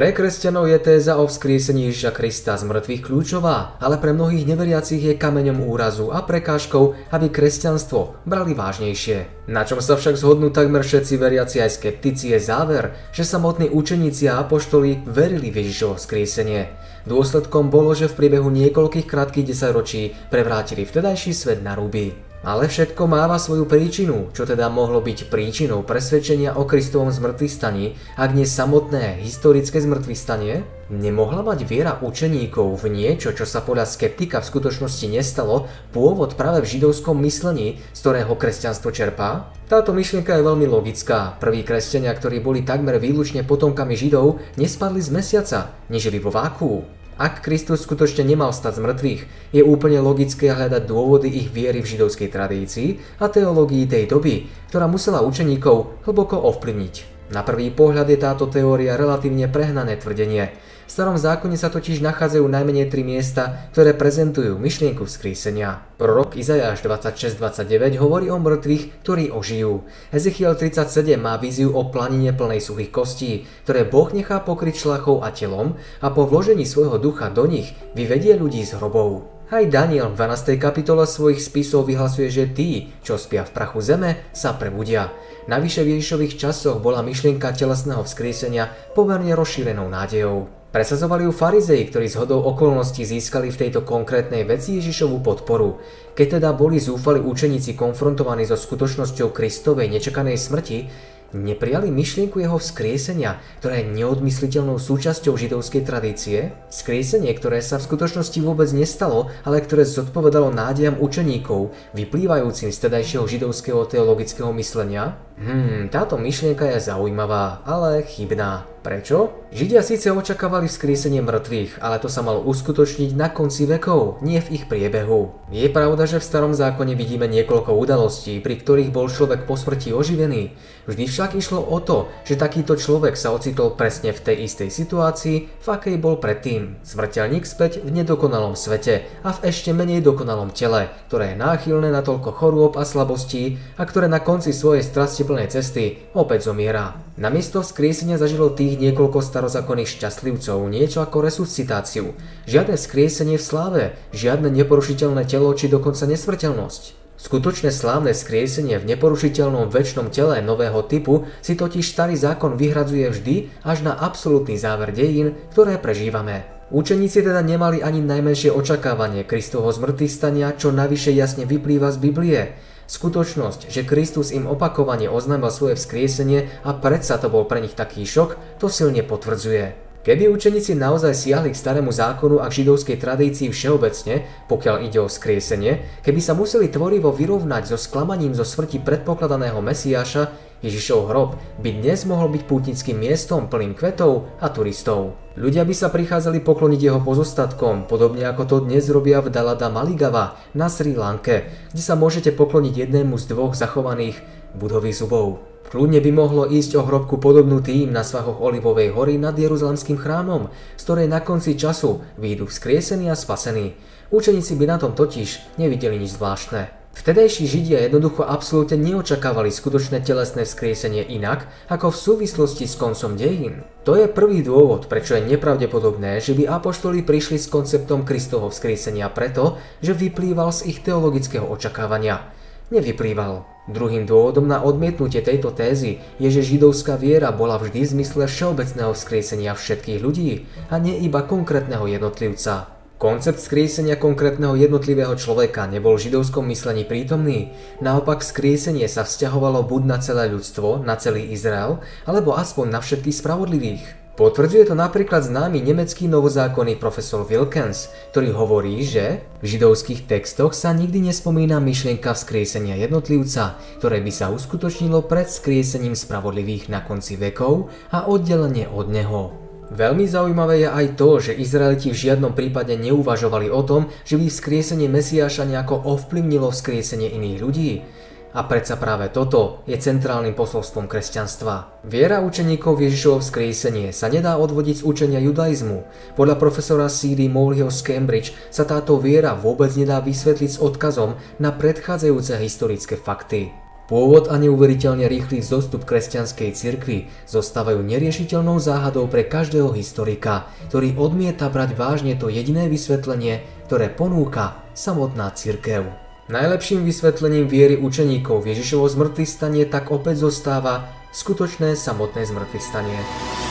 Pre kresťanov je téza o vzkriesení Ježiša Krista z mŕtvych kľúčová, ale pre mnohých neveriacich je kameňom úrazu a prekážkou, aby kresťanstvo brali vážnejšie. Na čom sa však zhodnú takmer všetci veriaci aj skeptici je záver, že samotní učeníci a apoštoli verili v Ježišovo vzkriesenie. Dôsledkom bolo, že v priebehu niekoľkých krátkych desaťročí prevrátili vtedajší svet na ruby. Ale všetko máva svoju príčinu, čo teda mohlo byť príčinou presvedčenia o Kristovom zmŕtvychvstaní, ak nie samotné historické zmŕtvychvstanie? Nemohla mať viera učeníkov v niečo, čo sa podľa skeptika v skutočnosti nestalo, pôvod práve v židovskom myslení, z ktorého kresťanstvo čerpá? Táto myšlienka je veľmi logická. Prví kresťania, ktorí boli takmer výlučne potomkami Židov, nespadli z mesiaca, nežili vo vákuu. Ak Kristus skutočne nemal stať z mŕtvych, je úplne logické hľadať dôvody ich viery v židovskej tradícii a teológii tej doby, ktorá musela učeníkov hlboko ovplyvniť. Na prvý pohľad je táto teória relatívne prehnané tvrdenie. V Starom zákone sa totiž nachádzajú najmenej 3 miesta, ktoré prezentujú myšlienku vzkriesenia. Prorok Izajáš 26:29 hovorí o mŕtvych, ktorí ožijú. Ezechiel 37 má víziu o planine plnej suchých kostí, ktoré Boh nechá pokryť šlachou a telom a po vložení svojho ducha do nich vyvedie ľudí z hrobov. Aj Daniel v 12. kapitole svojich spisov vyhlasuje, že tí, čo spia v prachu zeme, sa prebudia. Navyše v Ježišových časoch bola myšlienka telesného vzkriesenia pomerne rozšírenou nádejou. Presazovali ju farizei, ktorí zhodou okolností získali v tejto konkrétnej veci Ježišovú podporu. Keď teda boli zúfali učeníci konfrontovaní so skutočnosťou Kristovej nečakanej smrti, neprijali myšlienku jeho vzkriesenia, ktorá je neodmysliteľnou súčasťou židovskej tradície? Vzkriesenie, ktoré sa v skutočnosti vôbec nestalo, ale ktoré zodpovedalo nádejam učeníkov, vyplývajúcim z tedajšieho židovského teologického myslenia? Táto myšlienka je zaujímavá, ale chybná. Prečo? Židia síce očakávali vzkriesenie mŕtvych, ale to sa malo uskutočniť na konci vekov, nie v ich priebehu. Je pravda, že v Starom zákone vidíme niekoľko udalostí, pri ktorých bol človek po smrti oživený. Vždy však išlo o to, že takýto človek sa ocitol presne v tej istej situácii, v akej bol predtým. Smrteľník späť v nedokonalom svete a v ešte menej dokonalom tele, ktoré je náchylné na toľko chorôb a slabostí a ktoré na konci svojej strastiplnej cesty opäť zomiera. Namiesto vzkriesenia zažilo tých niekoľko starozákonných šťastlivcov, niečo ako resuscitáciu. Žiadne vzkriesenie v sláve, žiadne neporušiteľné telo či dokonca nesmrteľnosť. Skutočne slávne vzkriesenie v neporušiteľnom večnom tele nového typu si totiž starý zákon vyhradzuje vždy až na absolútny záver dejín, ktoré prežívame. Učeníci teda nemali ani najmenšie očakávanie Kristovho zmŕtvychvstania, čo navyše jasne vyplýva z Biblie. Skutočnosť, že Kristus im opakovane oznámil svoje vzkriesenie a predsa to bol pre nich taký šok, to silne potvrdzuje. Keby učeníci naozaj siahli k starému zákonu a k židovskej tradícii všeobecne, pokiaľ ide o vzkriesenie, keby sa museli tvorivo vyrovnať so sklamaním zo smrti predpokladaného Mesiáša, Ježišov hrob by dnes mohol byť pútnickým miestom plným kvetov a turistov. Ľudia by sa prichádzali pokloniť jeho pozostatkom, podobne ako to dnes robia v Dalada Maligawa na Srí Lanke, kde sa môžete pokloniť jednému z dvoch zachovaných budových zubov. Kľudne by mohlo ísť o hrobku podobnú tým na svahoch Olivovej hory nad Jeruzalemským chrámom, z ktorej na konci času výjdu vzkriesení a spasení. Učeníci by na tom totiž nevideli nič zvláštne. Vtedajší Židia jednoducho absolútne neočakávali skutočné telesné vzkriesenie inak, ako v súvislosti s koncom dejín. To je prvý dôvod, prečo je nepravdepodobné, že by apoštoli prišli s konceptom Kristovho vzkriesenia preto, že vyplýval z ich teologického očakávania. Nevyplýval. Druhým dôvodom na odmietnutie tejto tézy je, že židovská viera bola vždy v zmysle všeobecného vzkriesenia všetkých ľudí a nie iba konkrétneho jednotlivca. Koncept vzkriesenia konkrétneho jednotlivého človeka nebol v židovskom myslení prítomný, naopak vzkriesenie sa vzťahovalo buď na celé ľudstvo, na celý Izrael, alebo aspoň na všetkých spravodlivých. Potvrdzuje to napríklad známy nemecký novozákonný profesor Wilkens, ktorý hovorí, že v židovských textoch sa nikdy nespomína myšlienka vzkriesenia jednotlivca, ktoré by sa uskutočnilo pred vzkriesením spravodlivých na konci vekov a oddelenie od neho. Veľmi zaujímavé je aj to, že Izraeliti v žiadnom prípade neuvažovali o tom, že by vzkriesenie Mesiáša nejako ovplyvnilo vzkriesenie iných ľudí. A predsa práve toto je centrálnym posolstvom kresťanstva. Viera učeníkov v Ježišovo vzkriesenie sa nedá odvodiť z učenia judaizmu. Podľa profesora C.D. Mowlio z Cambridge sa táto viera vôbec nedá vysvetliť s odkazom na predchádzajúce historické fakty. Pôvod a neuveriteľne rýchly zostup kresťanskej cirkvi zostávajú neriešiteľnou záhadou pre každého historika, ktorý odmieta brať vážne to jediné vysvetlenie, ktoré ponúka samotná cirkev. Najlepším vysvetlením viery učeníkov v Ježišovo zmŕtvychvstanie tak opäť zostáva skutočné samotné zmŕtvychvstanie.